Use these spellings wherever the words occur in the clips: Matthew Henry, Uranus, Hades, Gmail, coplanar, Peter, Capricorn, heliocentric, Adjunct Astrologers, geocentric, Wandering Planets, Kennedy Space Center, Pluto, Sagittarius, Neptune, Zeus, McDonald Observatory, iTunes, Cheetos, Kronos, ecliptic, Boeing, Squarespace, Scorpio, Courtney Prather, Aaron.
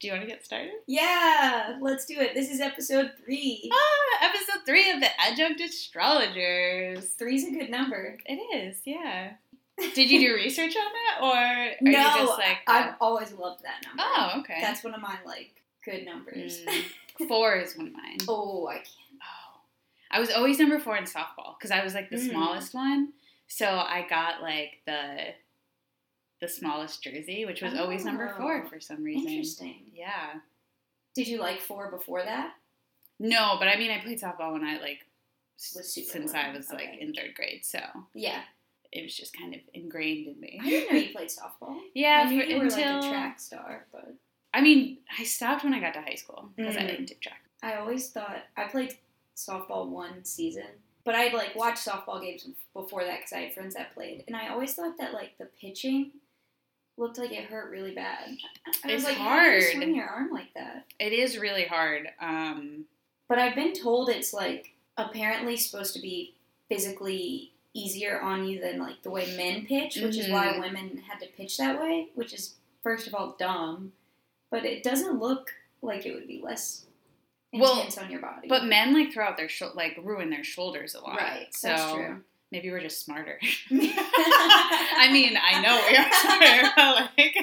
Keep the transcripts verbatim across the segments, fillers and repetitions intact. Do you want to get started? Yeah, let's do it. This is episode three. Ah, episode three of the Adjunct Astrologers. Three's a good number. It is, yeah. Did you do research on that, or are no, you just like... No, I've always loved that number. Oh, okay. That's one of my, like, good numbers. Mm, four is one of mine. Oh, I can't. Oh. I was always number four in softball, because I was, like, the mm. smallest one, so I got, like, the... the smallest jersey, which was oh, always number four for some reason. Interesting. Yeah. Did you like four before that? No, but I mean, I played softball when I, like, was super since little. I was, okay. like, in third grade, so. Yeah. It was just kind of ingrained in me. I didn't know you played softball. Yeah. I knew you were, until... like, a track star, but. I mean, I stopped when I got to high school, because mm. I didn't do track. I always thought, I played softball one season. But I'd, like, watched softball games before that, because I had friends that played. And I always thought that, like, the pitching looked like it hurt really bad. I it's was like, hard. How do you swing your arm like that? It is really hard. Um, but I've been told it's, like, apparently supposed to be physically easier on you than, like, the way men pitch, which mm-hmm. is why women had to pitch that way, which is, first of all, dumb. But it doesn't look like it would be less intense well, on your body. But men, like, throw out their, sh- like, ruin their shoulders a lot. Right, so that's true. Maybe we're just smarter. I mean, I know we are smarter, but like...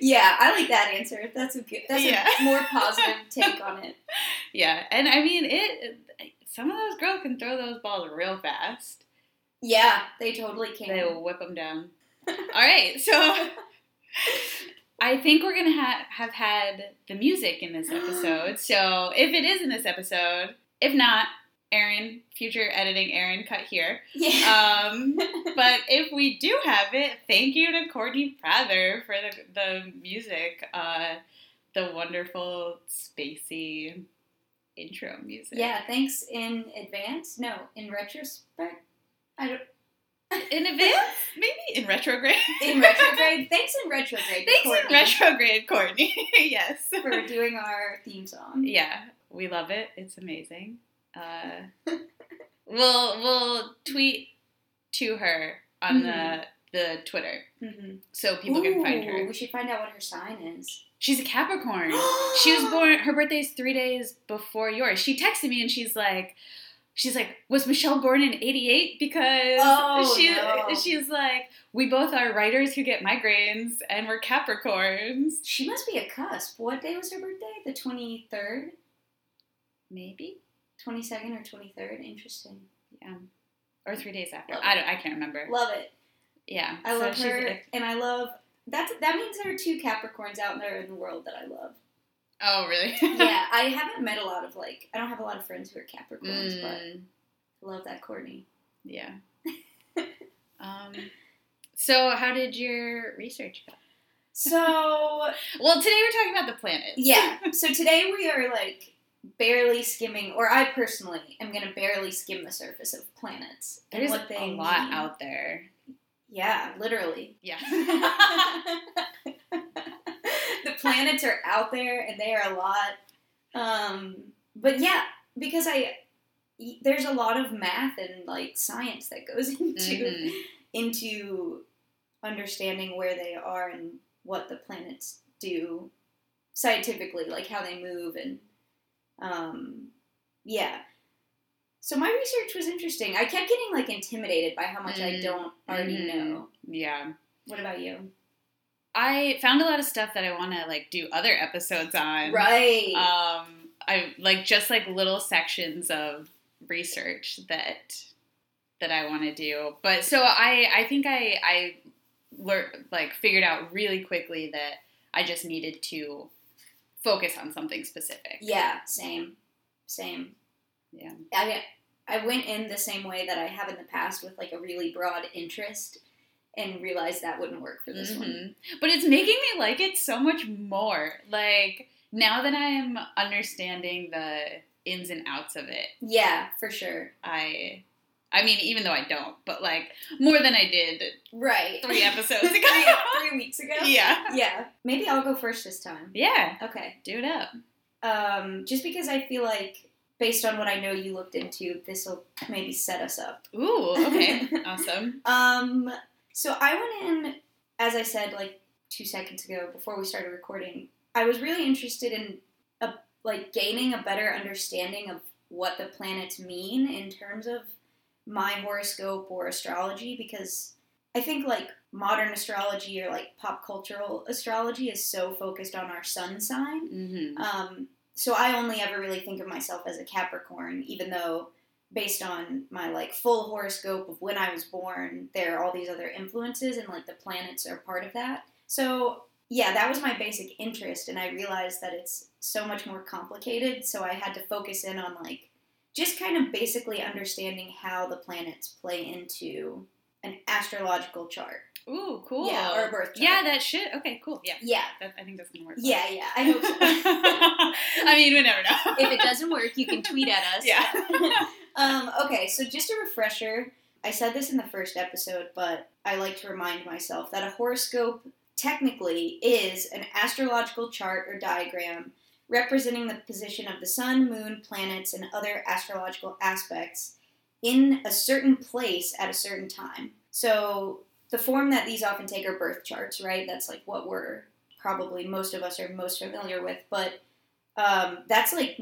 yeah, I like that answer. That's a good, that's yeah. a more positive take on it. Yeah, and I mean, it. Some of those girls can throw those balls real fast. Yeah, they totally can. They will whip them down. All right, so I think we're going to ha- have had the music in this episode. So if it is in this episode, if not... Aaron, future editing Aaron, cut here. Yeah. Um, but if we do have it, thank you to Courtney Prather for the, the music, uh, the wonderful spacey intro music. Yeah, thanks in advance. No, in retrospect. I don't. In advance? Maybe in retrograde. In retrograde. Thanks in retrograde. Thanks Courtney. in retrograde, Courtney. Yes. For doing our theme song. Yeah, we love it. It's amazing. Uh, we'll we'll tweet to her on mm-hmm. the the Twitter, mm-hmm. so people Ooh, can find her. We should find out what her sign is. She's a Capricorn. She was born. Her birthday is three days before yours. She texted me and she's like, she's like, was Michelle born in eighty-eight? Because oh, she no. she's like, we both are writers who get migraines and we're Capricorns. She must be a cusp. What day was her birthday? The twenty-third, maybe. twenty-second or twenty-third. Interesting. Yeah. Or three days after. Love I don't. I can't remember. Love it. Yeah. I so love her. A, and I love... That's, that means there are two Capricorns out there in the world that I love. Oh, really? Yeah. I haven't met a lot of, like... I don't have a lot of friends who are Capricorns, mm. but I love that Courtney. Yeah. um. So, how did your research go? So... well, today we're talking about the planets. Yeah. So, today we are, like... barely skimming, or I personally am going to barely skim the surface of planets. There's what they a lot mean. Out there. Yeah, literally. Yeah. The planets are out there, and they are a lot. Um, but yeah, because I, there's a lot of math and, like, science that goes into mm-hmm. into understanding where they are and what the planets do scientifically, like how they move and Um, yeah. So my research was interesting. I kept getting, like, intimidated by how much mm. I don't already mm. know. Yeah. What about you? I found a lot of stuff that I want to, like, do other episodes on. Right. Um, I, like, just, like, little sections of research that, that I want to do. But, so I, I think I, I learned, like, figured out really quickly that I just needed to focus on something specific. Yeah, same. Same. Yeah. I I went in the same way that I have in the past with, like, a really broad interest and realized that wouldn't work for this mm-hmm. one. But it's making me like it so much more. Like, now that I'm understanding the ins and outs of it. Yeah, for sure. I... I mean, even though I don't, but, like, more than I did right. three episodes ago. three, three weeks ago? Yeah. Yeah. Maybe I'll go first this time. Yeah. Okay. Do it up. Um, just because I feel like, based on what I know you looked into, this will maybe set us up. Ooh, okay. Awesome. Um, so I went in, as I said, like, two seconds ago, before we started recording, I was really interested in a, like gaining a better understanding of what the planets mean in terms of my horoscope or astrology, because I think like modern astrology or like pop cultural astrology is so focused on our sun sign. Mm-hmm. Um, so I only ever really think of myself as a Capricorn, even though based on my like full horoscope of when I was born, there are all these other influences and like the planets are part of that. So yeah, that was my basic interest, and I realized that it's so much more complicated, so I had to focus in on like just kind of basically understanding how the planets play into an astrological chart. Ooh, cool. Yeah, or a birth chart. Yeah, that shit. Okay, cool. Yeah. Yeah. That, I think that's going to work. Yeah, well. yeah. I hope so. I mean, we never know. If it doesn't work, you can tweet at us. Yeah. um, okay, so just a refresher. I said this in the first episode, but I like to remind myself that a horoscope technically is an astrological chart or diagram representing the position of the sun, moon, planets, and other astrological aspects in a certain place at a certain time. So the form that these often take are birth charts, right? That's like what we're probably, most of us are most familiar with, but um, that's like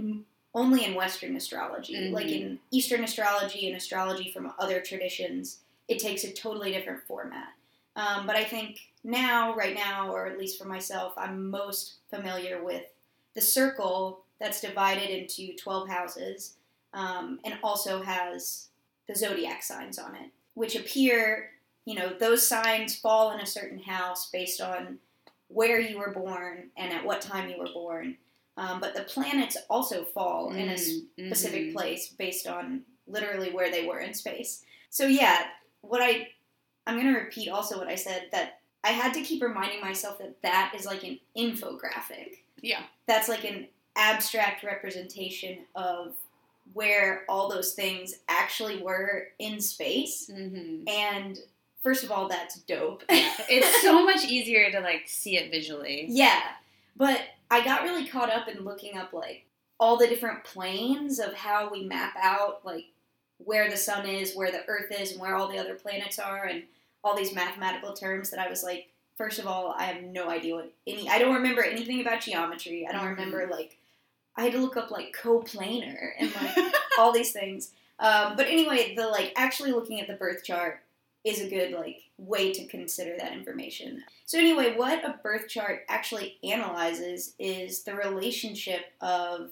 only in Western astrology. Mm-hmm. Like in Eastern astrology and astrology from other traditions, it takes a totally different format. Um, but I think now, right now, or at least for myself, I'm most familiar with the circle that's divided into twelve houses, um, and also has the zodiac signs on it, which appear, you know, those signs fall in a certain house based on where you were born and at what time you were born. Um, but the planets also fall mm, in a specific mm-hmm. place based on literally where they were in space. So yeah, what I, I'm going to repeat also what I said, that I had to keep reminding myself that that is like an infographic. Yeah. That's like an abstract representation of where all those things actually were in space. Mm-hmm. And first of all, that's dope. Yeah. It's so much easier to like see it visually. Yeah. But I got really caught up in looking up like all the different planes of how we map out like where the sun is, where the earth is, and where all the other planets are, and all these mathematical terms that I was like, first of all, I have no idea what any, I don't remember anything about geometry. I don't remember, like, I had to look up, like, coplanar and, like, all these things. Um, but anyway, the, like, actually looking at the birth chart is a good, like, way to consider that information. So anyway, what a birth chart actually analyzes is the relationship of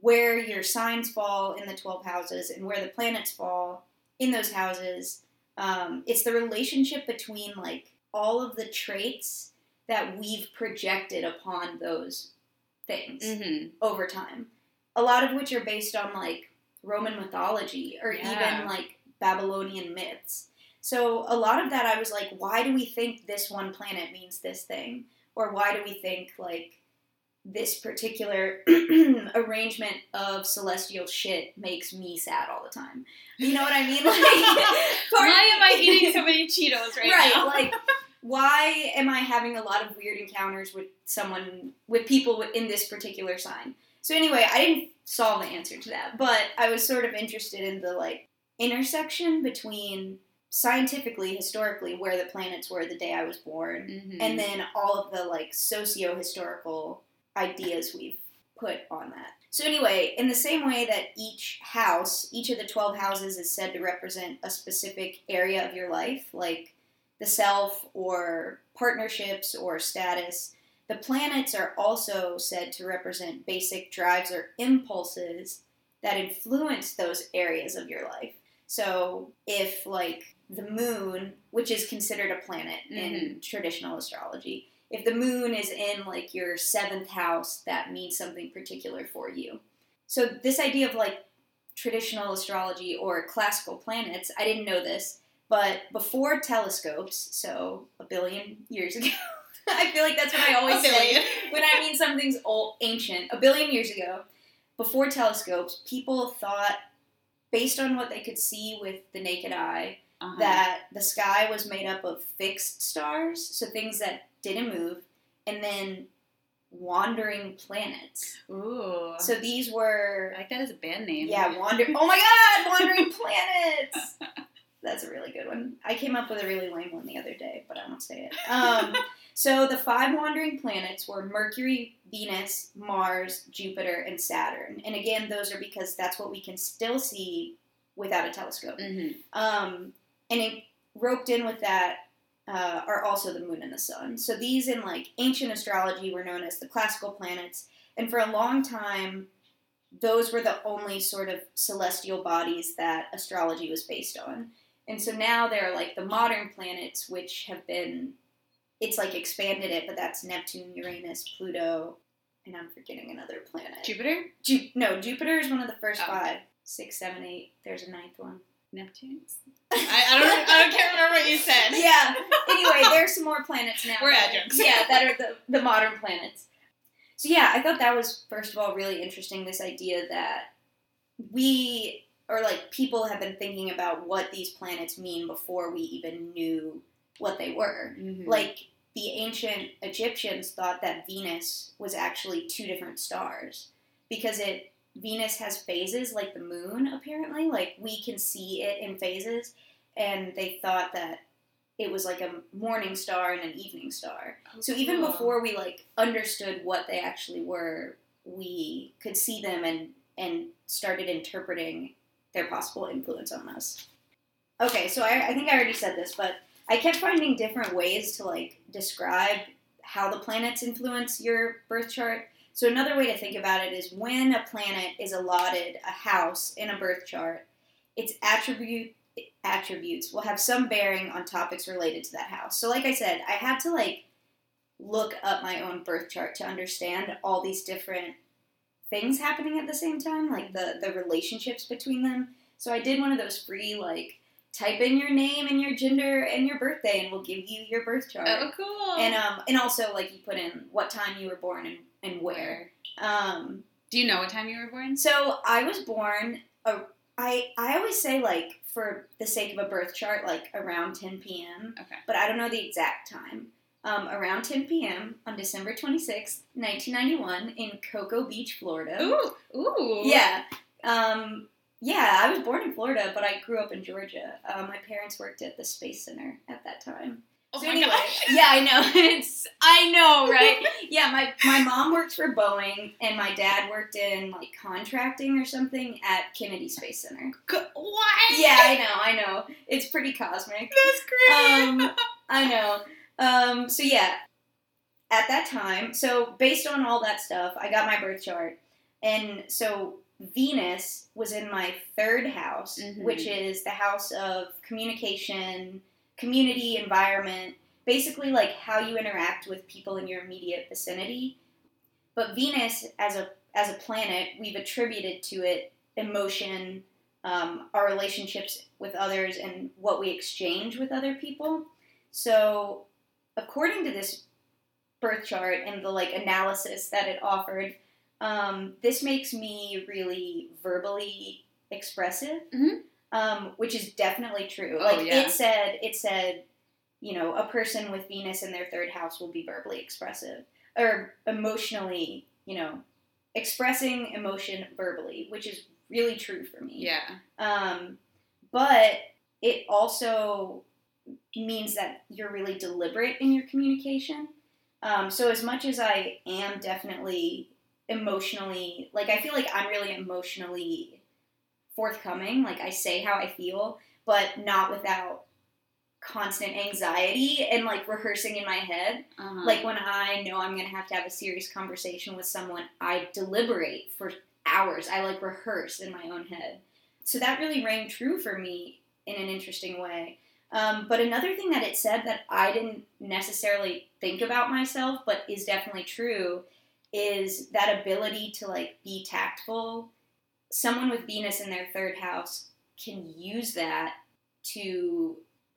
where your signs fall in the twelve houses and where the planets fall in those houses. Um, it's the relationship between, like, all of the traits that we've projected upon those things mm-hmm. over time. A lot of which are based on, like, Roman mythology or yeah. even, like, Babylonian myths. So a lot of that I was like, why do we think this one planet means this thing? Or why do we think, like, this particular arrangement of celestial shit makes me sad all the time. You know what I mean? Like, why am I eating so many Cheetos right, right now? Right, like, why am I having a lot of weird encounters with someone, with people in this particular sign? So anyway, I didn't solve the answer to that, but I was sort of interested in the, like, intersection between scientifically, historically, where the planets were the day I was born, mm-hmm. and then all of the, like, socio-historical ideas we've put on that. So anyway, in the same way that each house, each of the twelve houses is said to represent a specific area of your life, like the self or partnerships or status, the planets are also said to represent basic drives or impulses that influence those areas of your life. So if, like, the moon, which is considered a planet mm-hmm. in traditional astrology, if the moon is in, like, your seventh house, that means something particular for you. So this idea of, like, traditional astrology or classical planets, I didn't know this, but before telescopes, so a billion years ago, I feel like that's what I always say when I mean something's old, ancient, a billion years ago, before telescopes, people thought, based on what they could see with the naked eye, uh-huh. that the sky was made up of fixed stars, so things that didn't move, and then wandering planets. Ooh. So these were... I like that as a band name. Yeah, wander... Oh my god! Wandering planets! That's a really good one. I came up with a really lame one the other day, but I won't say it. Um, so the five wandering planets were Mercury, Venus, Mars, Jupiter, and Saturn. And again, those are because that's what we can still see without a telescope. Mm-hmm. Um, and it, roped in with that uh, are also the moon and the sun. So these in like ancient astrology were known as the classical planets. And for a long time, those were the only sort of celestial bodies that astrology was based on. And so now they're like the modern planets, which have been, it's like expanded it, but that's Neptune, Uranus, Pluto, and I'm forgetting another planet. Jupiter? Ju- no, Jupiter is one of the first oh. five. Six, seven, eight. There's a ninth one. Neptune's? I, I don't I don't can't remember what you said. Yeah. Anyway, there's some more planets now. We're adjuncts. Yeah, that are the, the modern planets. So yeah, I thought that was, first of all, really interesting, this idea that we, or like people have been thinking about what these planets mean before we even knew what they were. Mm-hmm. Like, the ancient Egyptians thought that Venus was actually two different stars because it Venus has phases like the moon, apparently. Like, we can see it in phases, and they thought that it was like a morning star and an evening star. Oh, so even cool. before we, like, understood what they actually were, we could see them and, and started interpreting their possible influence on us. Okay, so I, I think I already said this, but I kept finding different ways to, like, describe how the planets influence your birth chart. So another way to think about it is when a planet is allotted a house in a birth chart, its attribute attributes will have some bearing on topics related to that house. So like I said, I had to like look up my own birth chart to understand all these different things happening at the same time, like the, the relationships between them. So I did one of those free like type in your name and your gender and your birthday and we'll give you your birth chart. Oh, cool. And um and also like you put in what time you were born and And where. Um, Do you know what time you were born? So I was born, a, I, I always say, like, for the sake of a birth chart, like, around ten p.m. Okay. But I don't know the exact time. Um, around ten p.m. on December twenty-sixth, nineteen ninety-one, in Cocoa Beach, Florida. Ooh! Ooh! Yeah. Um, yeah, I was born in Florida, but I grew up in Georgia. Um, my parents worked at the Space Center at that time. Oh so my anyway, gosh. Yeah, I know. It's I know, right? Yeah, my, my mom worked for Boeing, and my dad worked in, like, contracting or something at Kennedy Space Center. What? Yeah, I know, I know. It's pretty cosmic. That's great. Um, I know. Um, so, yeah, at that time, so based on all that stuff, I got my birth chart, and so Venus was in my third house, mm-hmm. which is the house of communication, community, environment, basically like how you interact with people in your immediate vicinity. But Venus, as a as a planet, we've attributed to it emotion, um, our relationships with others, and what we exchange with other people. So according to this birth chart and the like analysis that it offered, um, this makes me really verbally expressive. Mm-hmm. Um, which is definitely true. Like, oh, yeah. it said, it said, you know, a person with Venus in their third house will be verbally expressive, or emotionally, you know, expressing emotion verbally, which is really true for me. Yeah. Um, but it also means that you're really deliberate in your communication. Um, so as much as I am definitely emotionally, like, I feel like I'm really emotionally forthcoming, like I say how I feel, but not without constant anxiety and like rehearsing in my head. Uh-huh. Like when I know I'm gonna have to have a serious conversation with someone, I deliberate for hours. I like rehearse in my own head. So that really rang true for me in an interesting way. Um, but another thing that it said that I didn't necessarily think about myself, but is definitely true, is that ability to like be tactful. Someone with Venus in their third house can use that to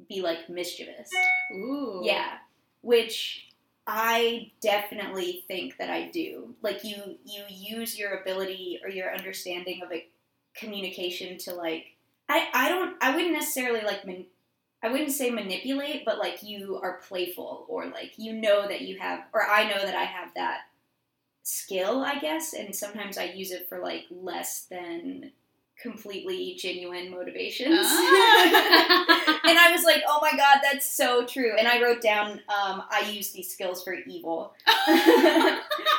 be, like, mischievous. Ooh. Yeah. Which I definitely think that I do. Like, you, you use your ability or your understanding of, like, communication to, like, I, I don't, I wouldn't necessarily, like, man, I wouldn't say manipulate, but, like, you are playful or, like, you know that you have, or I know that I have that skill, I guess, and sometimes I use it for like less than completely genuine motivations. Oh. And I was like, oh my God, that's so true. And I wrote down, um, I use these skills for evil.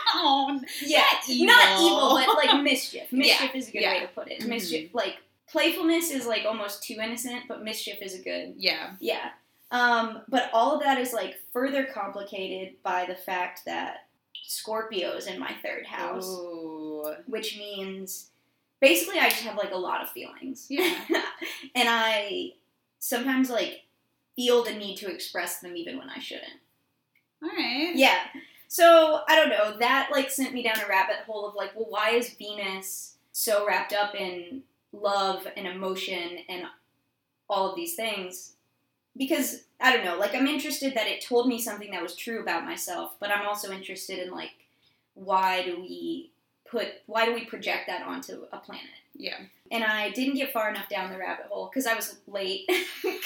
Oh, yeah, not evil. Not evil, but like mischief. Mischief yeah. is a good yeah. way to put it. Mm-hmm. Mischief, like playfulness is like almost too innocent, but mischief is a good. Yeah. Yeah. Um, but all of that is like further complicated by the fact that Scorpio is in my third house, Ooh. Which means basically I just have like a lot of feelings. Yeah. And I sometimes like feel the need to express them even when I shouldn't. All right. Yeah. So I don't know. That like sent me down a rabbit hole of like, well, why is Venus so wrapped up in love and emotion and all of these things? Because, I don't know, like, I'm interested that it told me something that was true about myself, but I'm also interested in, like, why do we put, why do we project that onto a planet? Yeah. And I didn't get far enough down the rabbit hole, because I was late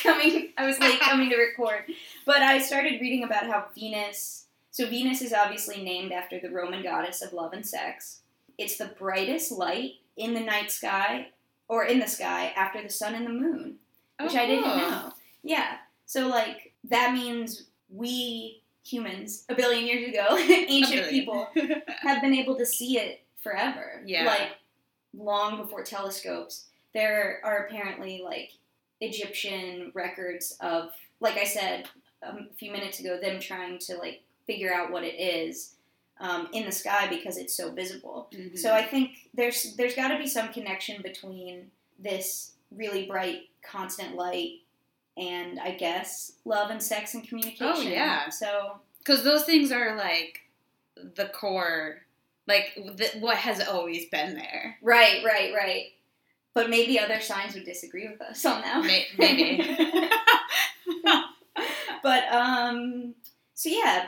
coming, I was late coming to record, but I started reading about how Venus, so Venus is obviously named after the Roman goddess of love and sex. It's the brightest light in the night sky, or in the sky, after the sun and the moon, which oh, I didn't know. Yeah, so, like, that means we humans, a billion years ago, ancient people, have been able to see it forever. Yeah. Like, long before telescopes. There are apparently, like, Egyptian records of, like I said um, a few minutes ago, them trying to, like, figure out what it is um, in the sky because it's so visible. Mm-hmm. So I think there's there's got to be some connection between this really bright, constant light and, I guess, love and sex and communication. Oh, yeah. So, because those things are, like, the core, like, th- what has always been there. Right, right, right. But maybe other signs would disagree with us on that. Maybe. maybe. But, um, so, yeah,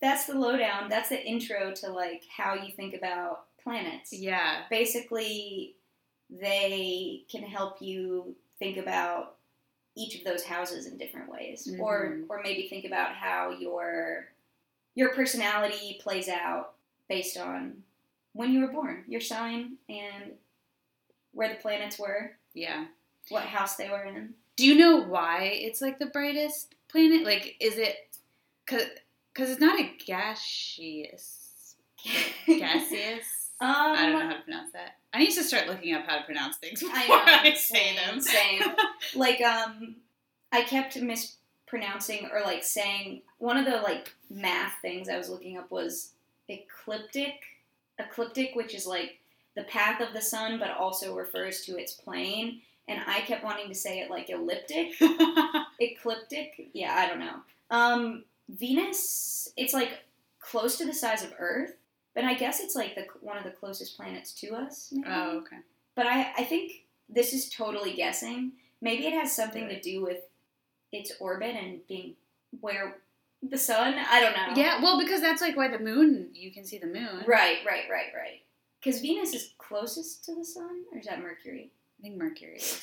that's the lowdown. That's the intro to, like, how you think about planets. Yeah. Basically, they can help you think about each of those houses in different ways, mm-hmm. or or maybe think about how your your personality plays out based on when you were born, your sign, and where the planets were. Yeah. What house they were in. Do you know why it's, like, the brightest planet? Like, is it... Because it's not a gaseous... gaseous? Um, I don't know how to pronounce that. I need to start looking up how to pronounce things before I, know, I same, say them. Same. Like, um, I kept mispronouncing or, like, saying... One of the, like, math things I was looking up was ecliptic. Ecliptic, which is, like, the path of the sun, but also refers to its plane. And I kept wanting to say it, like, elliptic. Ecliptic? Yeah, I don't know. Um, Venus, it's, like, close to the size of Earth. But I guess it's, like, the one of the closest planets to us. Maybe. Oh, okay. But I, I think this is totally guessing. Maybe it has something to do with its orbit and being where the sun. I don't know. Yeah, well, because that's, like, why the moon, you can see the moon. Right, right, right, right. Because Venus is closest to the sun? Or is that Mercury? I think Mercury is.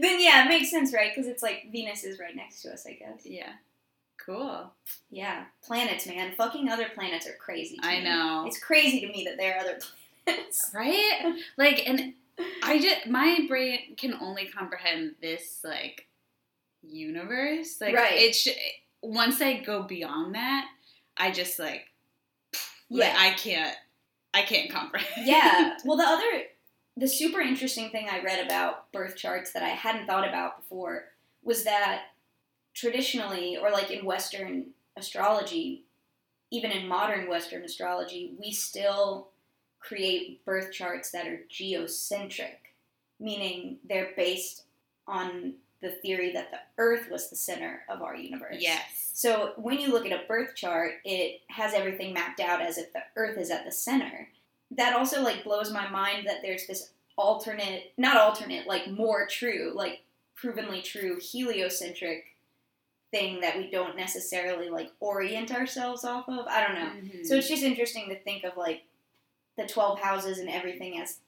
Then, yeah, it makes sense, right? Because it's, like, Venus is right next to us, I guess. Yeah. Cool. Yeah. Planets, man. Fucking other planets are crazy to I me. Know. It's crazy to me that there are other planets. Right? Like, and I just, my brain can only comprehend this, like, universe. Like, right. It sh- once I go beyond that, I just, like, yeah. like, I can't, I can't comprehend. Yeah. Well, the other, the super interesting thing I read about birth charts that I hadn't thought about before was that traditionally, or like in Western astrology, even in modern Western astrology, we still create birth charts that are geocentric, meaning they're based on the theory that the Earth was the center of our universe. Yes. So when you look at a birth chart, it has everything mapped out as if the Earth is at the center. That also, like, blows my mind that there's this alternate, not alternate, like, more true, like, provenly true heliocentric thing that we don't necessarily, like, orient ourselves off of. I don't know. Mm-hmm. So it's just interesting to think of, like, the twelve houses and everything as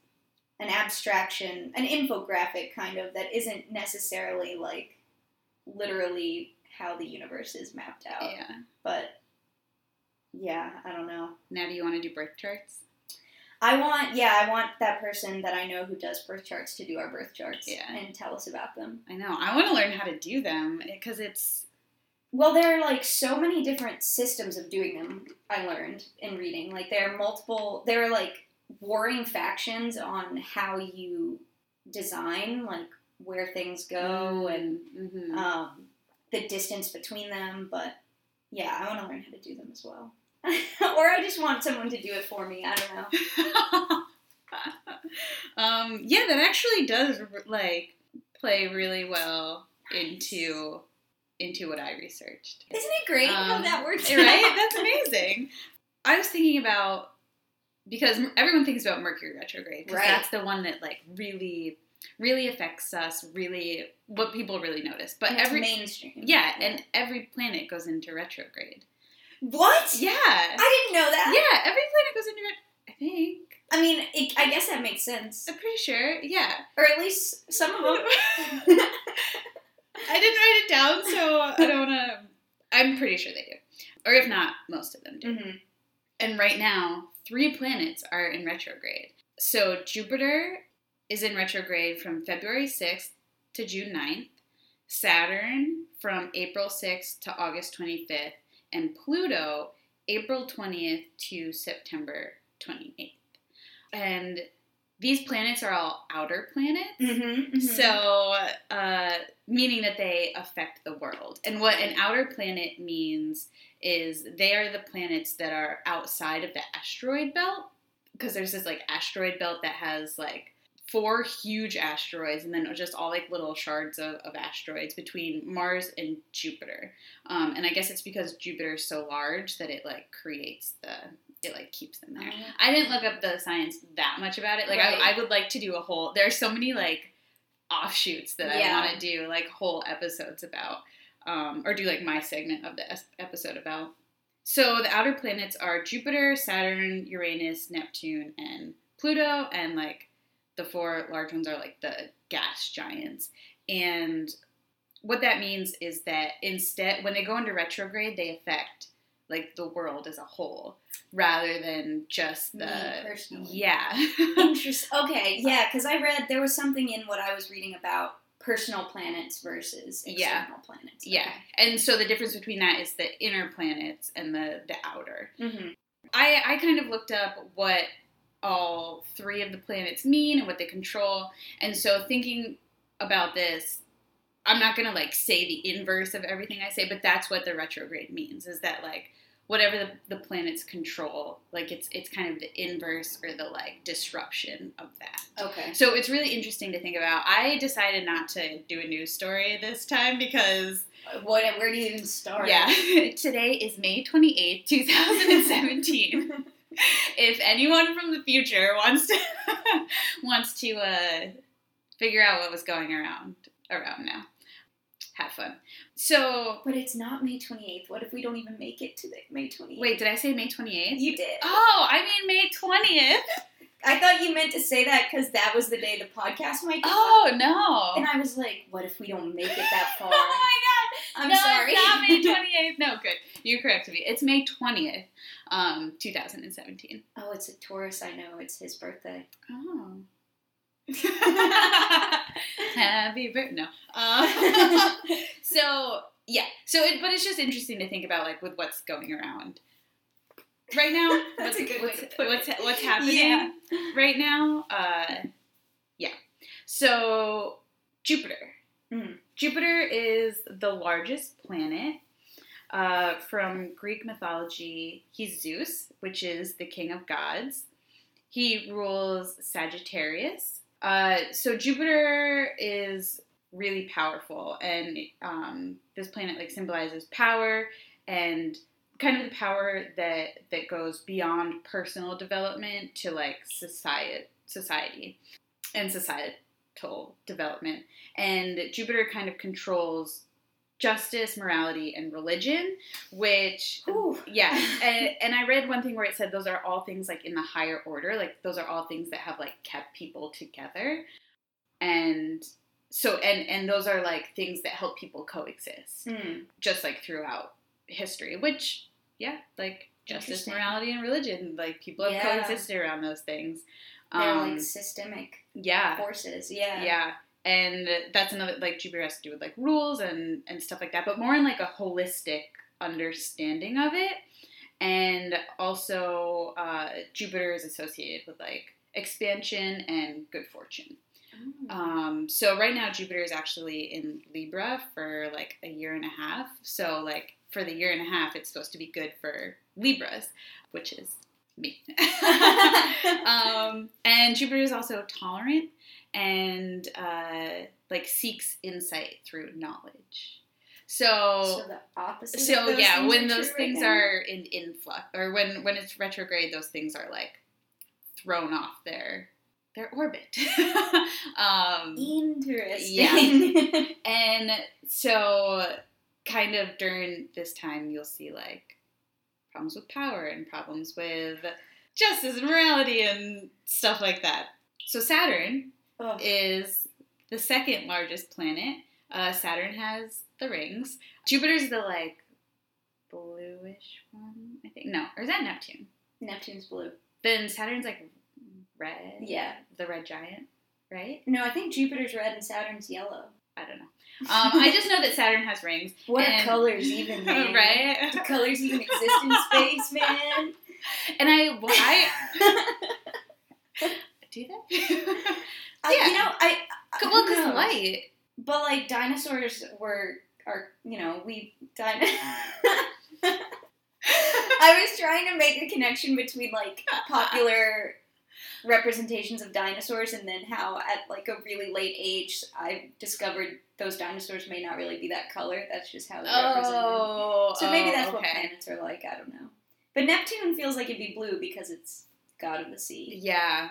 an abstraction, an infographic kind of, that isn't necessarily, like, literally how the universe is mapped out. Yeah. But, yeah, I don't know. Now do you want to do birth charts? I want, yeah, I want that person that I know who does birth charts to do our birth charts yeah. and tell us about them. I know. I want to learn how to do them because it's... Well, there are, like, so many different systems of doing them, I learned in reading. Like, there are multiple... There are, like, warring factions on how you design, like, where things go and mm-hmm. um, the distance between them. But, yeah, I want to learn how to do them as well. Or I just want someone to do it for me. I don't know. um, yeah, that actually does, like, play really well into... into what I researched. Isn't it great um, how that works out? Right? That's amazing. I was thinking about, because everyone thinks about Mercury retrograde, because right. that's the one that, like, really, really affects us, really, what people really notice. But every mainstream. Yeah, and every planet goes into retrograde. What? Yeah. I didn't know that. Yeah, every planet goes into retrograde, I think. I mean, it, I guess that makes sense. I'm pretty sure, yeah. Or at least some of them. I didn't write it down, so I don't want to... I'm pretty sure they do. Or if not, most of them do. Mm-hmm. And right now, three planets are in retrograde. So Jupiter is in retrograde from February sixth to June ninth. Saturn from April sixth to August twenty-fifth. And Pluto, April twentieth to September twenty-eighth. And these planets are all outer planets, mm-hmm, mm-hmm. so uh, meaning that they affect the world. And what an outer planet means is they are the planets that are outside of the asteroid belt, because there's this, like, asteroid belt that has, like, four huge asteroids and then just all, like, little shards of, of asteroids between Mars and Jupiter. Um, and I guess it's because Jupiter is so large that it, like, creates the... It, like, keeps them there. I didn't look up the science that much about it. Like, right. I, I would like to do a whole... There are so many, like, offshoots that yeah. I want to do, like, whole episodes about. Um, or do, like, my segment of the episode about. So the outer planets are Jupiter, Saturn, Uranus, Neptune, and Pluto. And, like, the four large ones are, like, the gas giants. And what that means is that instead... When they go into retrograde, they affect... like, the world as a whole, rather than just the... Me, personally. Yeah. Interesting. Okay, yeah, because I read, there was something in what I was reading about personal planets versus external yeah. planets. Okay. Yeah, and so the difference between that is the inner planets and the, the outer. Mm-hmm. I, I kind of looked up what all three of the planets mean and what they control, and so thinking about this... I'm not going to, like, say the inverse of everything I say, but that's what the retrograde means, is that, like, whatever the, the planets control, like, it's it's kind of the inverse or the, like, disruption of that. Okay. So it's really interesting to think about. I decided not to do a news story this time because... What? Where do you even start? Yeah. Today is May twenty-eighth, twenty seventeen. If anyone from the future wants to, wants to uh, figure out what was going around around now. Have fun. So... But it's not May twenty-eighth. What if we don't even make it to the May twenty-eighth? Wait, did I say May twenty-eighth? You did. Oh, I mean May twentieth. I thought you meant to say that because that was the day the podcast might come Oh, up. No. And I was like, what if we don't make it that far? Oh, my God. I'm no, sorry. It's not May twenty-eighth. No, good. You corrected me. It's May twentieth, um, two thousand seventeen. Oh, it's a Taurus. I know. It's his birthday. Oh. Happy birthday! No, um, so yeah, so it, but it's just interesting to think about, like, with what's going around right now. That's what's, a good what's, way to put what's, it. What's happening yeah. right now? Uh, yeah. So Jupiter. Mm. Jupiter is the largest planet. Uh, from Greek mythology, he's Zeus, which is the king of gods. He rules Sagittarius. Uh, so Jupiter is really powerful, and um, this planet, like, symbolizes power and kind of the power that, that goes beyond personal development to, like, society, society and societal development. And Jupiter kind of controls justice, morality, and religion, which, Ooh. yeah, and, and I read one thing where it said those are all things, like, in the higher order, like, those are all things that have, like, kept people together, and so, and, and those are, like, things that help people coexist, mm. just, like, throughout history, which, yeah, like, justice, morality, and religion. Like, people have yeah. coexisted around those things. They're um, like systemic yeah. forces. Yeah. Yeah. And that's another, like, Jupiter has to do with, like, rules and, and stuff like that, but more in, like, a holistic understanding of it. And also, uh, Jupiter is associated with, like, expansion and good fortune. Oh. Um, so right now, Jupiter is actually in Libra for, like, a year and a half. So, like, for the year and a half, it's supposed to be good for Libras, which is me. um, and Jupiter is also tolerant. And, uh, like, seeks insight through knowledge. So, so the opposite so, of those yeah, when those things right are in influx, or when, when it's retrograde, those things are, like, thrown off their, their orbit. um, Interesting. Yeah. And so, kind of during this time, you'll see, like, problems with power and problems with justice and morality and stuff like that. So, Saturn... Oh. is the second largest planet. Uh, Saturn has the rings. Jupiter's the, like, bluish one, I think. No, or is that Neptune? Neptune's blue. Then Saturn's, like, red. Yeah. The red giant, right? No, I think Jupiter's red and Saturn's yellow. I don't know. Um, I just know that Saturn has rings. What and, are colors even, man? Right? Do colors even exist in space, man? And I... Well, I do that? I, yeah. You know, I... I well, because light. But, like, dinosaurs were... are You know, we... Dino- I was trying to make the connection between, like, popular representations of dinosaurs and then how at, like, a really late age I discovered those dinosaurs may not really be that color. That's just how they're oh, represented. So maybe that's oh, okay. what planets are like. I don't know. But Neptune feels like it'd be blue because it's god of the sea. Yeah.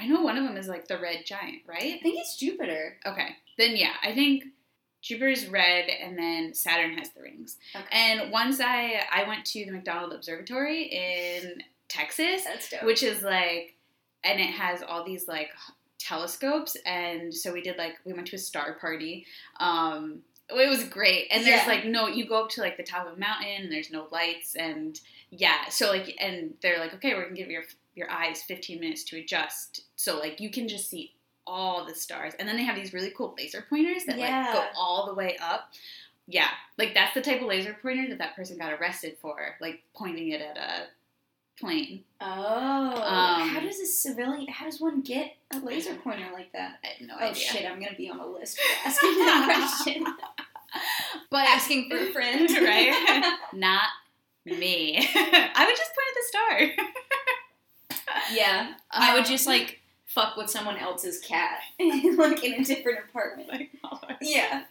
I know one of them is, like, the red giant, right? I think it's Jupiter. Okay. Then, yeah, I think Jupiter's red, and then Saturn has the rings. Okay. And once I, I went to the McDonald Observatory in Texas. That's dope. Which is, like, and it has all these, like, telescopes, and so we did, like, we went to a star party. Um, it was great. And there's, yeah. like, no, you go up to, like, the top of a mountain, and there's no lights, and, yeah, so, like, and they're, like, okay, we're going to give you your... your eyes fifteen minutes to adjust. So, like, you can just see all the stars. And then they have these really cool laser pointers that, yeah. like, go all the way up. Yeah. Like, that's the type of laser pointer that that person got arrested for, like, pointing it at a plane. Oh. Um, how does a civilian, how does one get a laser pointer like that? I have no oh, idea. Oh, shit, I'm going to be on a list for asking that question. But asking for a friend, right? Not me. I would just point at the star. Yeah, I would just, like, fuck with someone else's cat, like, in a different apartment. Oh my gosh. Yeah.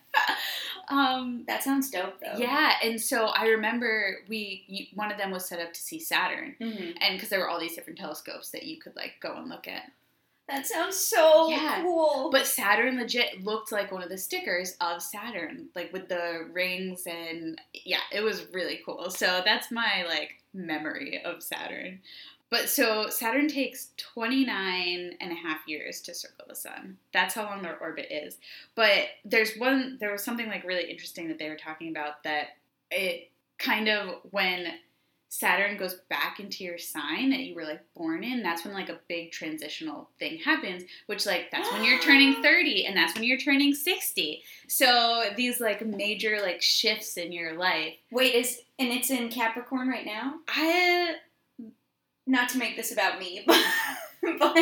Um, that sounds dope, though. Yeah, and so I remember we, one of them was set up to see Saturn, mm-hmm. and because there were all these different telescopes that you could, like, go and look at. That sounds so yeah. cool. But Saturn legit looked like one of the stickers of Saturn, like, with the rings and, yeah, it was really cool. So that's my, like, memory of Saturn. But so Saturn takes twenty-nine and a half years to circle the sun. That's how long their orbit is. But there's one, there was something like really interesting that they were talking about that it kind of when Saturn goes back into your sign that you were like born in, that's when like a big transitional thing happens, which like that's when you're turning thirty and that's when you're turning sixty. So these like major like shifts in your life. Wait, is, and it's in Capricorn right now? I... Not to make this about me, but, but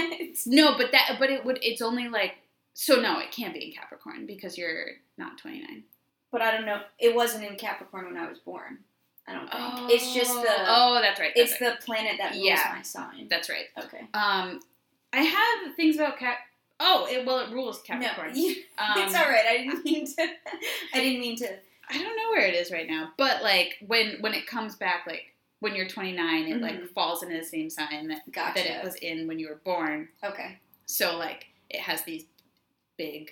no, but that, but it would. It's only like so. No, it can't be in Capricorn because you're not twenty-nine. But I don't know. It wasn't in Capricorn when I was born. I don't think. Oh. It's just the. Oh, that's right. That's it's right. the planet that rules yeah, my sign. That's right. Okay. Um, I have things about Cap. Oh, it, well, it rules Capricorn. No, you, um, it's all right. I didn't mean to. I didn't mean to. I don't know where it is right now, but like when when it comes back, like. When you're twenty-nine, it, mm-hmm. like, falls into the same sign that, gotcha. that it was in when you were born. Okay. So, like, it has these big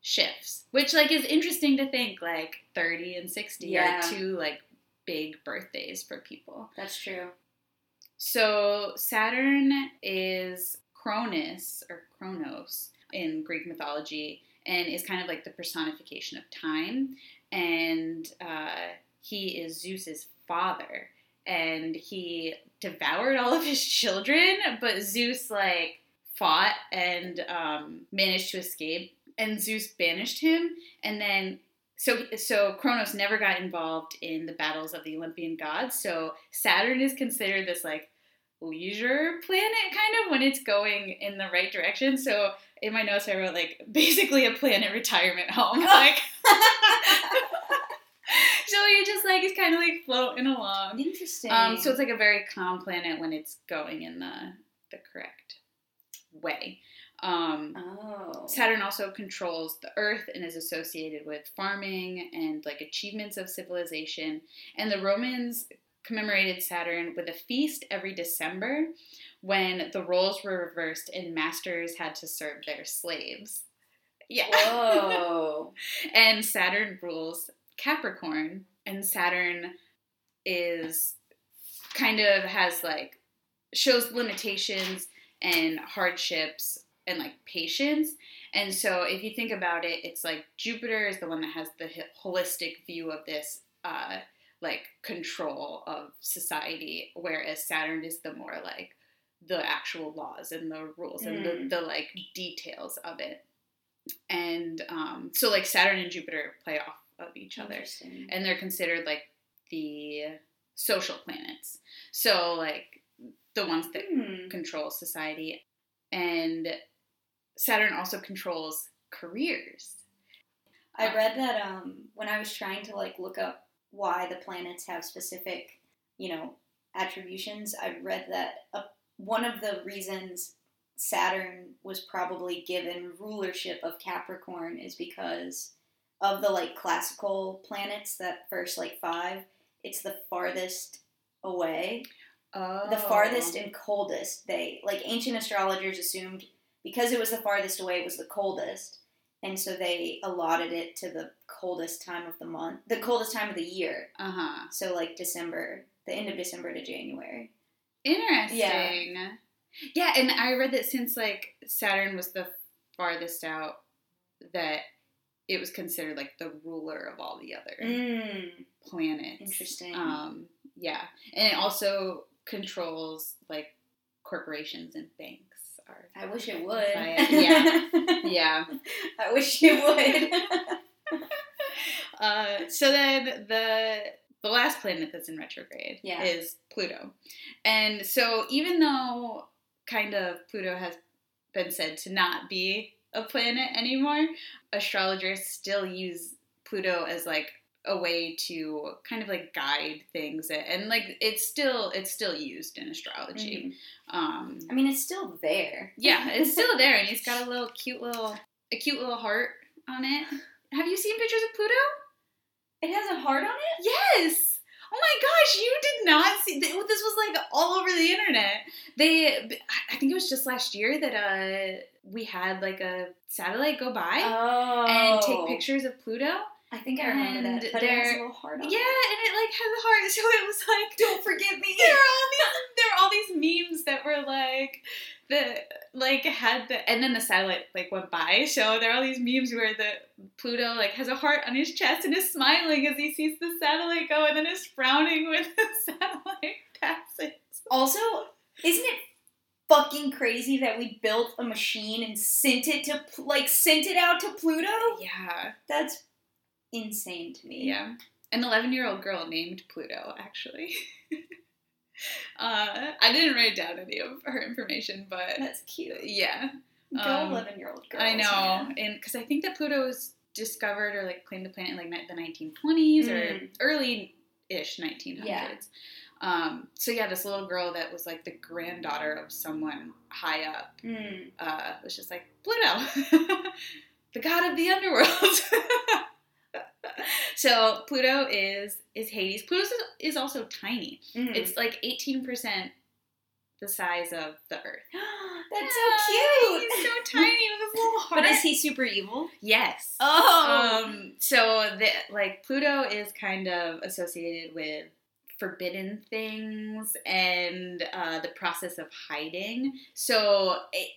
shifts, which, like, is interesting to think, like, thirty and sixty yeah. are two, like, big birthdays for people. That's true. So, Saturn is Cronus, or Kronos, in Greek mythology, and is kind of, like, the personification of time. And uh, he is Zeus's father. and he devoured all of his children, but Zeus, like, fought and um, managed to escape, and Zeus banished him, and then So so Kronos never got involved in the battles of the Olympian gods. So Saturn is considered this, like, leisure planet kind of when it's going in the right direction. So in my notes I wrote, like, basically a planet retirement home. Like, so you're just like, it's kind of like floating along. Interesting. Um, so it's like a very calm planet when it's going in the, the correct way. Um, oh. Saturn also controls the earth and is associated with farming and, like, achievements of civilization. And the Romans commemorated Saturn with a feast every December when the roles were reversed and masters had to serve their slaves. Yeah. Whoa. And Saturn rules Capricorn, and Saturn is kind of has, like, shows limitations and hardships and, like, patience. And so if you think about it, it's like Jupiter is the one that has the holistic view of this, uh, like, control of society, whereas Saturn is the more, like, the actual laws and the rules mm. and the, the, like, details of it. And um, so, like, Saturn and Jupiter play off of each other. And they're considered, like, the social planets. So, like, the ones that mm. control society. And Saturn also controls careers. I read that um, when I was trying to, like, look up why the planets have specific, you know, attributions, I read that uh, one of the reasons Saturn was probably given rulership of Capricorn is because of the, like, classical planets, that first, like, five, it's the farthest away. Oh. The farthest and coldest. They, like, ancient astrologers assumed because it was the farthest away, it was the coldest, and so they allotted it to the coldest time of the month, the coldest time of the year. Uh huh. So, like, December, the end of December to January. Interesting. Yeah. Yeah, and I read that since, like, Saturn was the farthest out, that it was considered, like, the ruler of all the other mm. planets. Interesting. Um. Yeah, and it also controls, like, corporations and banks. Are I wish it would. It. Yeah, yeah. I wish it would. uh, so then the the last planet that's in retrograde yeah. is Pluto, and so even though kind of Pluto has been said to not be a planet anymore, astrologers still use Pluto as, like, a way to kind of, like, guide things, and, like, it's still it's still used in astrology. Mm-hmm. Um, I mean, it's still there. Yeah, it's still there, and he's got a little cute little a cute little heart on it. Have you seen pictures of Pluto? It has a heart on it? Yes. Oh my gosh, you did not see this was, like, all over the internet. They, I think it was just last year that uh we had, like, a satellite go by oh. and take pictures of Pluto. I think I remember and that, but it has a little heart on yeah, it. Yeah, and it, like, has a heart, so it was like, don't forget me. There are all these, there are all these memes that were, like, the, like, had the, and then the satellite, like, went by, so there are all these memes where the Pluto, like, has a heart on his chest and is smiling as he sees the satellite go, and then is frowning when the satellite passes. Also, isn't it fucking crazy that we built a machine and sent it to, like, sent it out to Pluto? Yeah. That's insane to me. Yeah. An eleven-year-old girl named Pluto, actually. uh, I didn't write down any of her information, but... That's cute. Yeah. Go um, eleven-year-old girls. I know. Because I think that Pluto was discovered or, like, claimed the planet in, like, the nineteen twenties mm. or early-ish nineteen hundreds. Yeah. Um, so, yeah, this little girl that was, like, the granddaughter of someone high up mm. uh, was just like, Pluto! The god of the underworld! So Pluto is is Hades. Pluto is also tiny. Mm. It's like eighteen percent the size of the Earth. That's so cute. He's so tiny with his little heart. But is he super evil? Yes. Oh. Um, so the, like, Pluto is kind of associated with forbidden things and uh, the process of hiding. So it,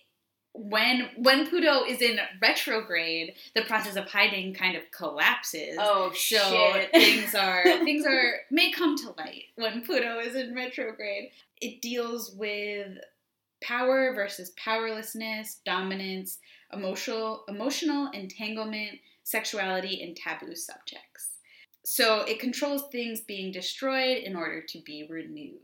when when Pluto is in retrograde, the process of hiding kind of collapses. Oh, so shit. things are things are may come to light when Pluto is in retrograde. It deals with power versus powerlessness, dominance, emotional emotional entanglement, sexuality, and taboo subjects. So it controls things being destroyed in order to be renewed.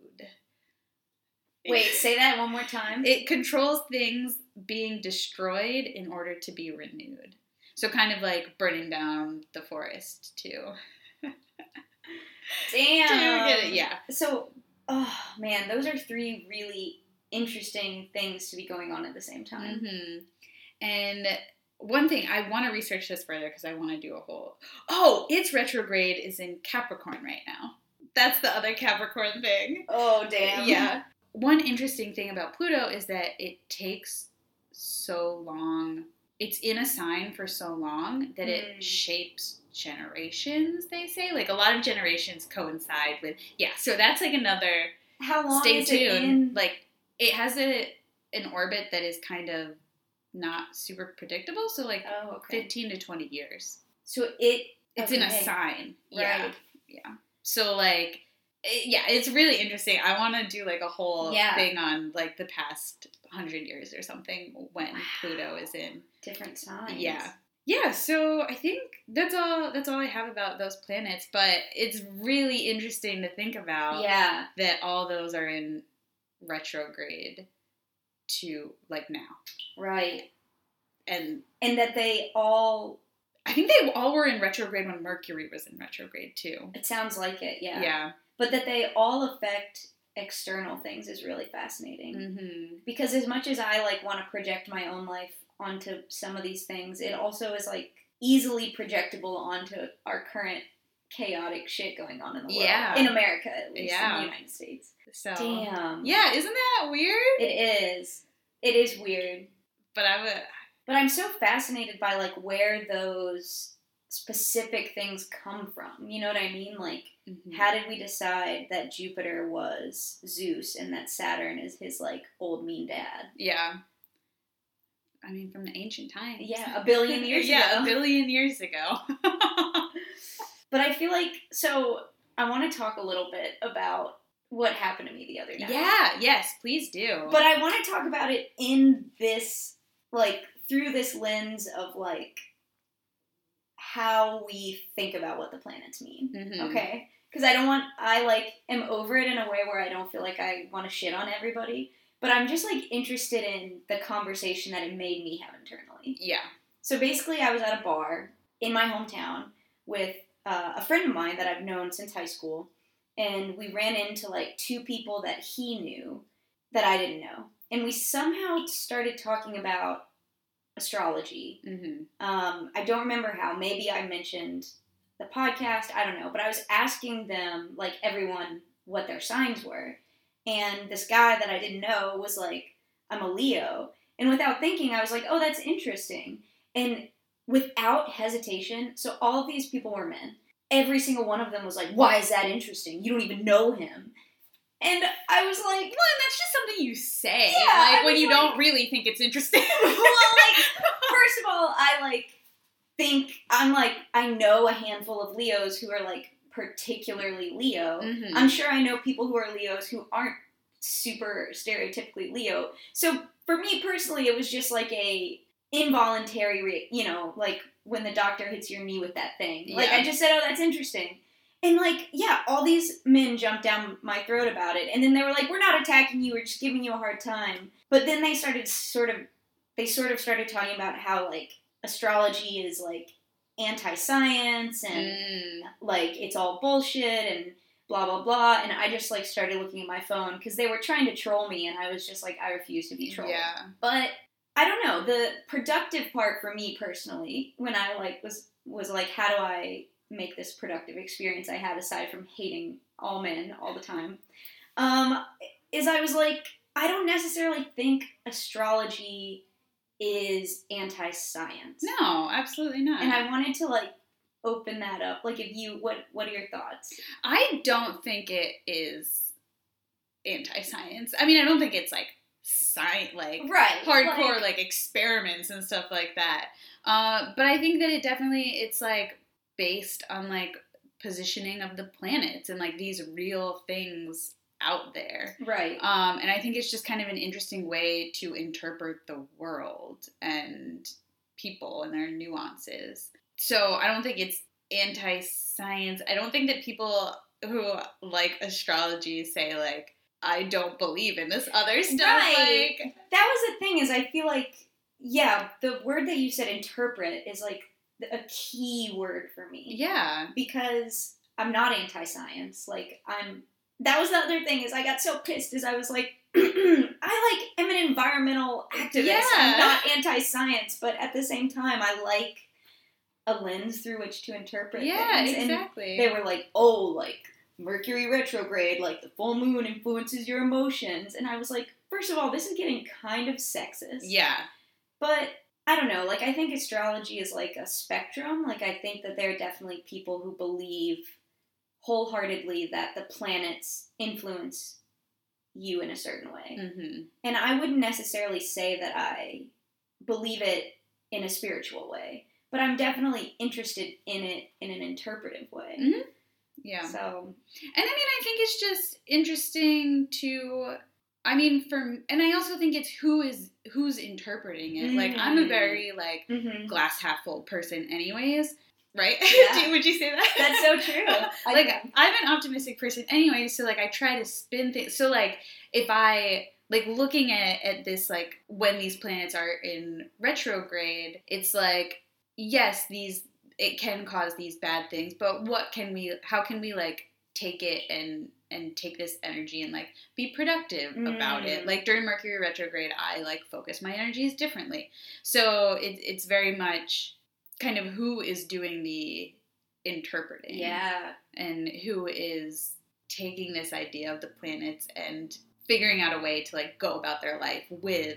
Wait, say that one more time. It controls things being destroyed in order to be renewed. So kind of like burning down the forest, too. Damn. Do you get it? Yeah. So, oh, man, those are three really interesting things to be going on at the same time. Mm-hmm. And one thing, I want to research this further because I want to do a whole... Oh, its retrograde is in Capricorn right now. That's the other Capricorn thing. Oh, damn. Yeah. One interesting thing about Pluto is that it takes so long. It's in a sign for so long that it mm. shapes generations, they say. Like, a lot of generations coincide with... Yeah, so that's, like, another... How long stay is tuned. It in? Like, it has a an orbit that is kind of not super predictable, so, like, oh, okay. fifteen to twenty years. So it... It's okay. In a sign. Right. Yeah. Yeah. So, like... Yeah, it's really interesting. I want to do, like, a whole yeah. thing on, like, the past one hundred years or something when wow. Pluto is in. Different signs. Yeah. Yeah, so I think that's all That's all I have about those planets, but it's really interesting to think about yeah. that all those are in retrograde to, like, now. Right. And And that they all... I think they all were in retrograde when Mercury was in retrograde, too. It sounds like it, yeah. Yeah. But that they all affect external things is really fascinating. Mm-hmm. Because as much as I, like, want to project my own life onto some of these things, it also is, like, easily projectable onto our current chaotic shit going on in the world. Yeah. In America, at least, yeah. in the United States. So, damn. Yeah, isn't that weird? It is. It is weird. But I would... But I'm so fascinated by, like, where those... specific things come from. You know what I mean? Like, mm-hmm. how did we decide that Jupiter was Zeus and that Saturn is his, like, old mean dad? Yeah. I mean, from the ancient times. Yeah, a billion years yeah, ago. Yeah, a billion years ago. But I feel like, so, I want to talk a little bit about what happened to me the other night. Yeah, yes, please do. But I want to talk about it in this, like, through this lens of, like, how we think about what the planets mean, mm-hmm. okay? Because I don't want, I, like, am over it in a way where I don't feel like I want to shit on everybody, but I'm just, like, interested in the conversation that it made me have internally. Yeah. So basically, I was at a bar in my hometown with uh, a friend of mine that I've known since high school, and we ran into, like, two people that he knew that I didn't know, and we somehow started talking about astrology. Mm-hmm. Um, I don't remember how. Maybe I mentioned the podcast. I don't know. But I was asking them, like, everyone what their signs were. And this guy that I didn't know was like, I'm a Leo. And without thinking, I was like, oh, that's interesting. And without hesitation, so all of these people were men. Every single one of them was like, why is that interesting? You don't even know him. And I was like... Well, and that's just something you say. Yeah, like, when you like, don't really think it's interesting. Well, like, first of all, I, like, think... I'm, like, I know a handful of Leos who are, like, particularly Leo. Mm-hmm. I'm sure I know people who are Leos who aren't super stereotypically Leo. So, for me personally, it was just, like, a involuntary... Re- you know, like, when the doctor hits your knee with that thing. Yeah. Like, I just said, oh, that's interesting. And, like, yeah, all these men jumped down my throat about it. And then they were like, we're not attacking you. We're just giving you a hard time. But then they started sort of, they sort of started talking about how, like, astrology is, like, anti-science and, mm. like, it's all bullshit and blah, blah, blah. And I just, like, started looking at my phone because they were trying to troll me. And I was just like, I refuse to be trolled. Yeah. But I don't know. The productive part for me personally, when I, like, was, was like, how do I... make this productive experience I had aside from hating all men all the time, um, is I was like, I don't necessarily think astrology is anti-science. No, absolutely not. And I wanted to, like, open that up. Like, if you, what, what are your thoughts? I don't think it is anti-science. I mean, I don't think it's, like, science, like right, hardcore like, like experiments and stuff like that. Uh, but I think that it definitely it's like based on like positioning of the planets and like these real things out there. Right. Um, and I think it's just kind of an interesting way to interpret the world and people and their nuances. So I don't think it's anti-science. I don't think that people who like astrology say like, I don't believe in this other stuff. Right. Like, that was the thing is I feel like, yeah, the word that you said interpret is like a key word for me. Yeah. Because I'm not anti-science. Like I'm, that was the other thing is I got so pissed is I was like, I like am an environmental activist. Yeah. I'm not anti-science, but at the same time I like a lens through which to interpret yeah, things. Exactly. And they were like, oh, like Mercury retrograde, like the full moon influences your emotions. And I was like, first of all, this is getting kind of sexist. Yeah. But I don't know, like I think astrology is like a spectrum. Like I think that there are definitely people who believe wholeheartedly that the planets influence you in a certain way. Mm-hmm. And I wouldn't necessarily say that I believe it in a spiritual way. But I'm definitely interested in it in an interpretive way. Mm-hmm. Yeah. So, and I mean, I think it's just interesting to, I mean, for, and I also think it's who is, who's interpreting it. Mm-hmm. Like, I'm a very, like, mm-hmm. glass half full person anyways, right? Yeah. Would you say that? That's so true. Like, I I'm an optimistic person anyways, so, like, I try to spin things. So, like, if I... Like, looking at, at this, like, when these planets are in retrograde, it's like, yes, these, it can cause these bad things, but what can we, how can we, like, take it and, and take this energy and, like, be productive mm. about it? Like, during Mercury retrograde, I, like, focus my energies differently. So, it, it's very much kind of who is doing the interpreting. Yeah. And who is taking this idea of the planets and figuring out a way to, like, go about their life with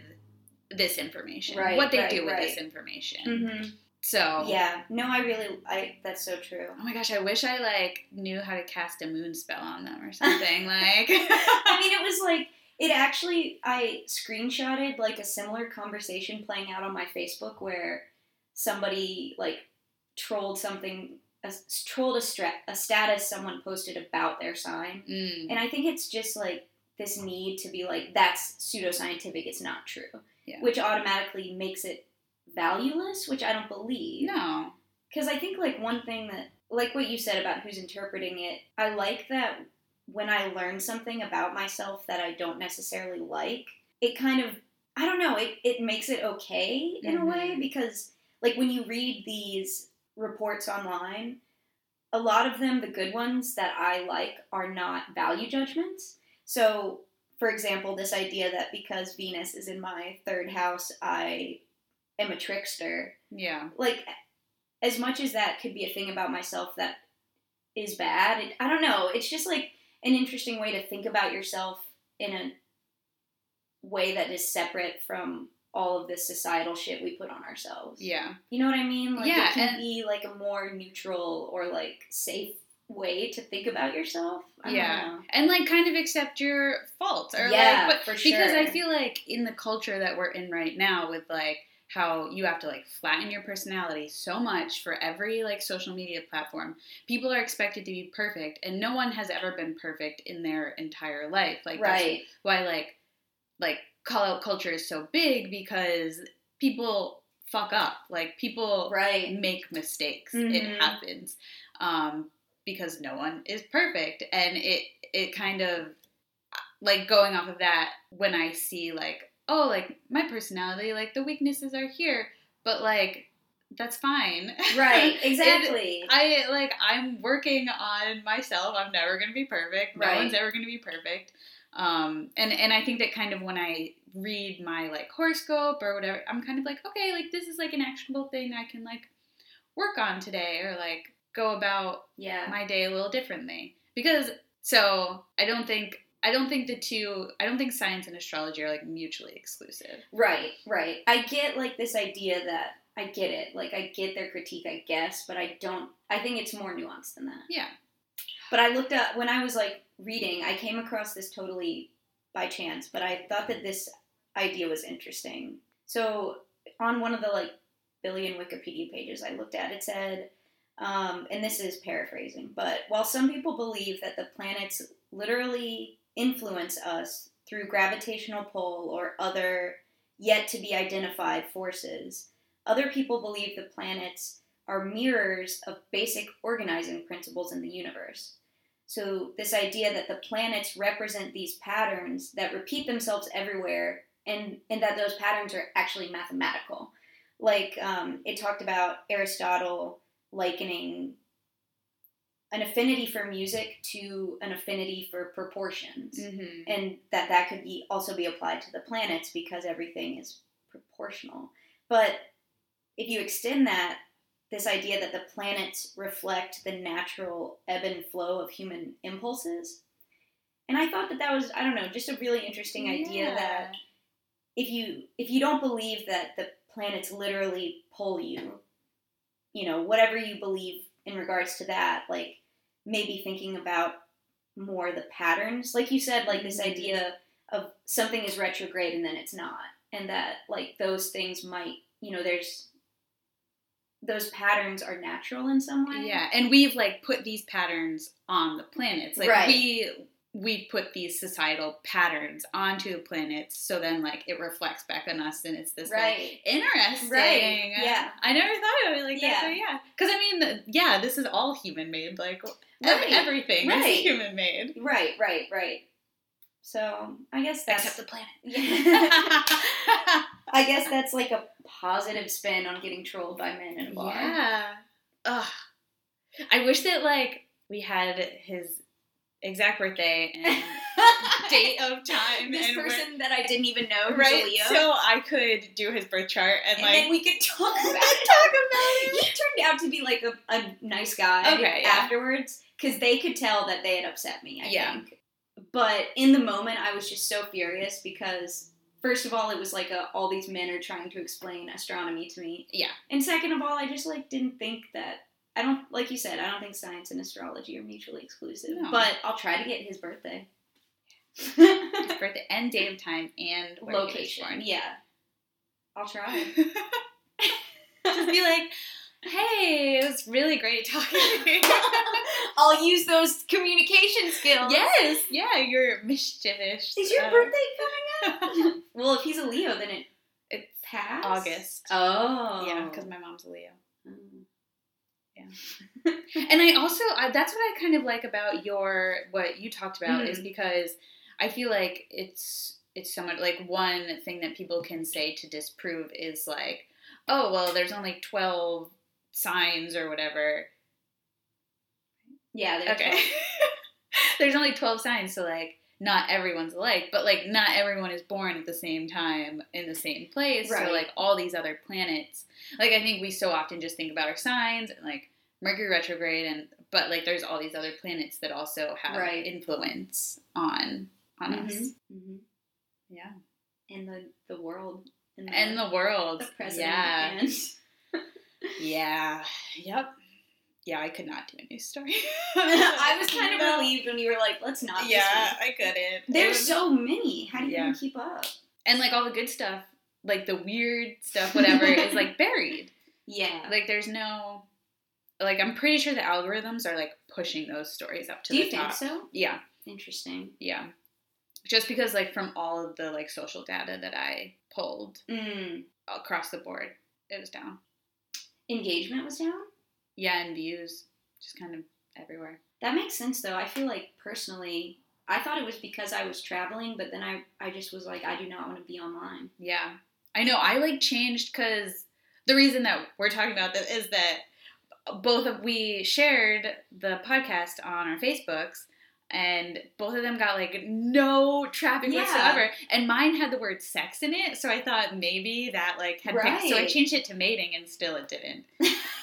this information. Right, what they right, do with right. this information. Mm-hmm. So. Yeah. No, I really, I, that's so true. Oh my gosh, I wish I, like, knew how to cast a moon spell on them or something. Like. I mean, it was, like, it actually, I screenshotted, like, a similar conversation playing out on my Facebook where somebody, like, trolled something A, trolled a, stra- a status someone posted about their sign. Mm. And I think it's just, like, this need to be like, that's pseudoscientific, it's not true. Yeah. Which automatically makes it valueless, which I don't believe. No. Because I think, like, one thing that, like what you said about who's interpreting it, I like that when I learn something about myself that I don't necessarily like, it kind of, I don't know, it, it makes it okay in mm-hmm. a way. Because, like, when you read these reports online, a lot of them, the good ones that I like, are not value judgments. So, for example, this idea that because Venus is in my third house, I am a trickster. Yeah. Like, as much as that could be a thing about myself that is bad, it, I don't know. It's just, like, an interesting way to think about yourself in a way that is separate from all of this societal shit we put on ourselves. Yeah. You know what I mean? Like, yeah, it can and- be, like, a more neutral or, like, safe way to think about yourself. I yeah. don't know. And, like, kind of accept your faults. Or yeah, like, but, for sure. Because I feel like in the culture that we're in right now with, like, how you have to, like, flatten your personality so much for every, like, social media platform. People are expected to be perfect, and no one has ever been perfect in their entire life. Like, right. That's why, like, like, call-out culture is so big, because people fuck up. Like, people right. make mistakes. Mm-hmm. It happens. Um, because no one is perfect. And it it kind of, like, going off of that, when I see, like, oh, like, my personality, like, the weaknesses are here, but, like, that's fine. Right, exactly. I, like, I'm working on myself. I'm never going to be perfect. No right. one's ever going to be perfect. Um, and, and I think that kind of when I read my, like, horoscope or whatever, I'm kind of like, okay, like, this is, like, an actionable thing I can, like, work on today, or, like, go about yeah. my day a little differently. Because, so, I don't think, I don't think the two, I don't think science and astrology are, like, mutually exclusive. Right, right. I get, like, this idea that, I get it, like, I get their critique, I guess, but I don't, I think it's more nuanced than that. Yeah. But I looked up, when I was, like, reading, I came across this totally by chance, but I thought that this idea was interesting. So on one of the like billion Wikipedia pages I looked at, it said, um, and this is paraphrasing, but while some people believe that the planets literally influence us through gravitational pull or other yet-to-be-identified forces, other people believe the planets are mirrors of basic organizing principles in the universe. So this idea that the planets represent these patterns that repeat themselves everywhere, and, and that those patterns are actually mathematical. Like, um, it talked about Aristotle likening an affinity for music to an affinity for proportions. Mm-hmm. And that that could be also be applied to the planets because everything is proportional. But if you extend that, this idea that the planets reflect the natural ebb and flow of human impulses. And I thought that that was, I don't know, just a really interesting idea yeah. that if you if you don't believe that the planets literally pull you, you know, whatever you believe in regards to that, like maybe thinking about more the patterns. Like you said, like this idea of something is retrograde and then it's not. And that like those things might, you know, there's... those patterns are natural in some way. Yeah, and we've, like, put these patterns on the planets. Like, right. we we put these societal patterns onto the planets, so then, like, it reflects back on us, and it's this, right. like, interesting. Right, yeah. I never thought of it like yeah. that, so yeah. Because, I mean, yeah, this is all human-made. Like, right. everything right. is human-made. Right, right, right. So, I guess that's... Except the planet. Yeah. I guess that's like a positive spin on getting trolled by men in a bar. Yeah. Ugh. I wish that like we had his exact birthday and date of time. This and person when, that I didn't even know, right? Leo. So I could do his birth chart and, and like then we could talk about it. Talk about it. He turned out to be like a, a nice guy okay, yeah. afterwards because they could tell that they had upset me. I yeah. think. But in the moment, I was just so furious because. First of all, it was like a, all these men are trying to explain astronomy to me. Yeah. And second of all, I just, like, didn't think that... I don't... Like you said, I don't think science and astrology are mutually exclusive. No. But I'll try to get his birthday. His birthday and day of time and... Location. Yeah. I'll try. Just be like, hey, it was really great talking to you. I'll use those communication skills. Yes. Yeah, you're mischievous. Is your um, birthday coming up? Well, if he's a Leo, then it it's past August. Oh. Yeah, because my mom's a Leo. Mm. Yeah. And I also, I, that's what I kind of like about your, what you talked about mm. is because I feel like it's, it's so much, like one thing that people can say to disprove is like, oh, well, there's only twelve signs or whatever. Yeah, there's okay. twelve. There's only twelve signs, so, like, not everyone's alike. But, like, not everyone is born at the same time in the same place. Right. So, like, all these other planets. Like, I think we so often just think about our signs and, like, Mercury retrograde. and But, like, there's all these other planets that also have right. influence on on mm-hmm. us. Mm-hmm. Yeah. And the, the world. And the, and the world. The present. Yeah. And yeah. Yep. Yeah, I could not do a news story. I was kind of relieved when you were like, let's not do Yeah, I couldn't. There's was, so many. How do you yeah. even keep up? And, like, all the good stuff, like, the weird stuff, whatever, is, like, buried. Yeah. Like, there's no... Like, I'm pretty sure the algorithms are, like, pushing those stories up to do the top. Do you think so? Yeah. Interesting. Yeah. Just because, like, from all of the, like, social data that I pulled mm. across the board, it was down. Engagement was down? Yeah, and views, just kind of everywhere. That makes sense, though. I feel like, personally, I thought it was because I was traveling, but then I, I just was like, I do not want to be online. Yeah. I know. I, like, changed because the reason that we're talking about this is that both of we shared the podcast on our Facebooks, and both of them got, like, no traffic yeah. whatsoever. And mine had the word sex in it, so I thought maybe that, like, had right. picked. So I changed it to mating, and still it didn't.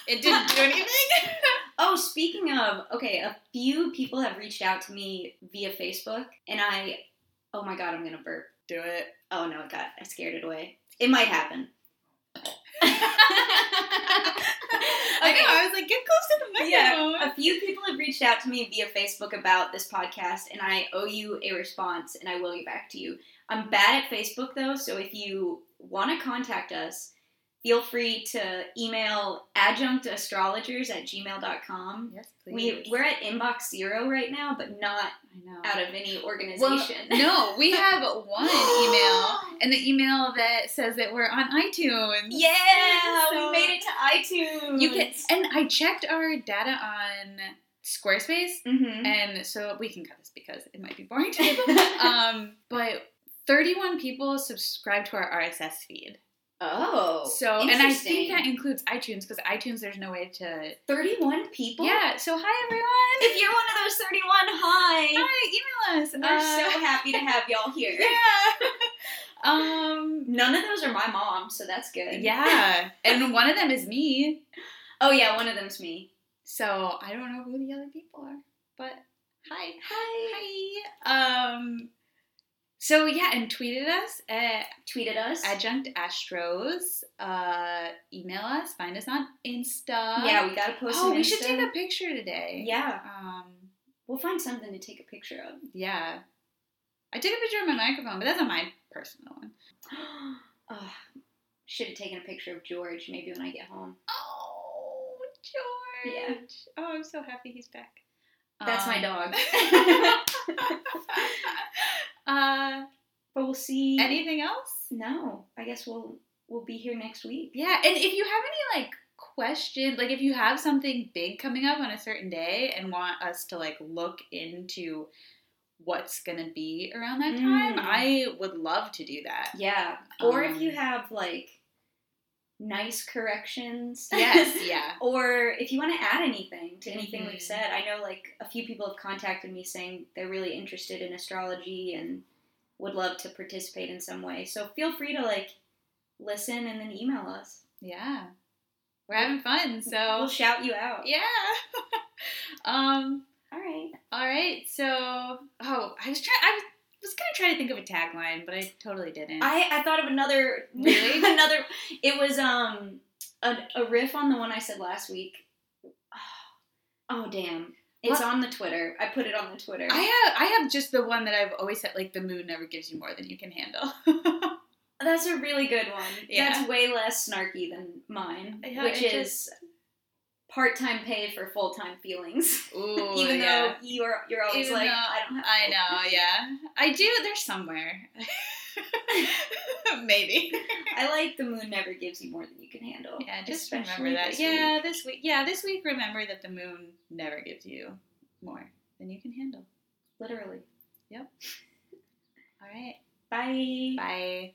It didn't do anything. Oh, speaking of, okay, a few people have reached out to me via Facebook, and I, oh my god, I'm gonna burp. Do it. Oh no, it got, I scared it away. It might happen. Okay. I know, I was like, get close to the microphone. Yeah, a few people have reached out to me via Facebook about this podcast, and I owe you a response, and I will get back to you. I'm bad at Facebook, though, so if you want to contact us, feel free to email adjunct astrologers at gmail dot com. Yes, please. We, we're at inbox zero right now, but not I know. out of any organization. Well, no, we have one email, and the email that says that we're on iTunes. Yeah, so we made it to iTunes. You can, and I checked our data on Squarespace, mm-hmm. and so we can cut this because it might be boring to people. um, but thirty-one people subscribe to our R S S feed. Oh, so and I think that includes iTunes because iTunes, there's no way to thirty-one people. Yeah, so hi everyone. If you're one of those thirty-one, hi. Hi, email us. We're uh, so happy to have y'all here. Yeah. um, none of those are my mom, so that's good. Yeah, and one of them is me. Oh yeah, one of them's me. So I don't know who the other people are, but hi, hi, hi. Um. So, yeah, and tweeted us at tweeted us. Adjunct Astros. Uh, email us. Find us on Insta. Yeah, we got to post Oh, we Insta. Should take a picture today. Yeah. Um, we'll find something to take a picture of. Yeah. I took a picture of my microphone, but that's not my personal one. oh, should have taken a picture of George maybe when I get home. Oh, George. Yeah. Oh, I'm so happy he's back. That's um, my dog. Uh, but we'll see. Anything else? No. I guess we'll we'll be here next week. Yeah, and if you have any, like, questions, like, if you have something big coming up on a certain day and want us to, like, look into what's gonna be around that time, mm. I would love to do that. Yeah. Or um, if you have, like, nice corrections. Yes, yeah. Or if you want to add anything to anything mm-hmm. we've said. I know, like, a few people have contacted me saying they're really interested in astrology and would love to participate in some way. So feel free to, like, listen and then email us. Yeah. We're having fun, so. We'll shout you out. Yeah. um. All right. All right, so, oh, I was trying, I was I was gonna try to think of a tagline, but I totally didn't. I, I thought of another, really? another. It was um a, a riff on the one I said last week. Oh, oh damn! It's what? On the Twitter. I put it on the Twitter. I have I have just the one that I've always said, like, the moon never gives you more than you can handle. That's a really good one. Yeah. That's way less snarky than mine, yeah, which is. Just... part-time pay for full-time feelings. Ooh, Even yeah. though you're you're always Even like, though, I don't have I know, yeah. I do, they're somewhere. Maybe. I like the moon never gives you more than you can handle. Yeah, just Especially remember that. Yeah, week. this week. Yeah, this week remember that the moon never gives you more than you can handle. Literally. Yep. All right. Bye. Bye.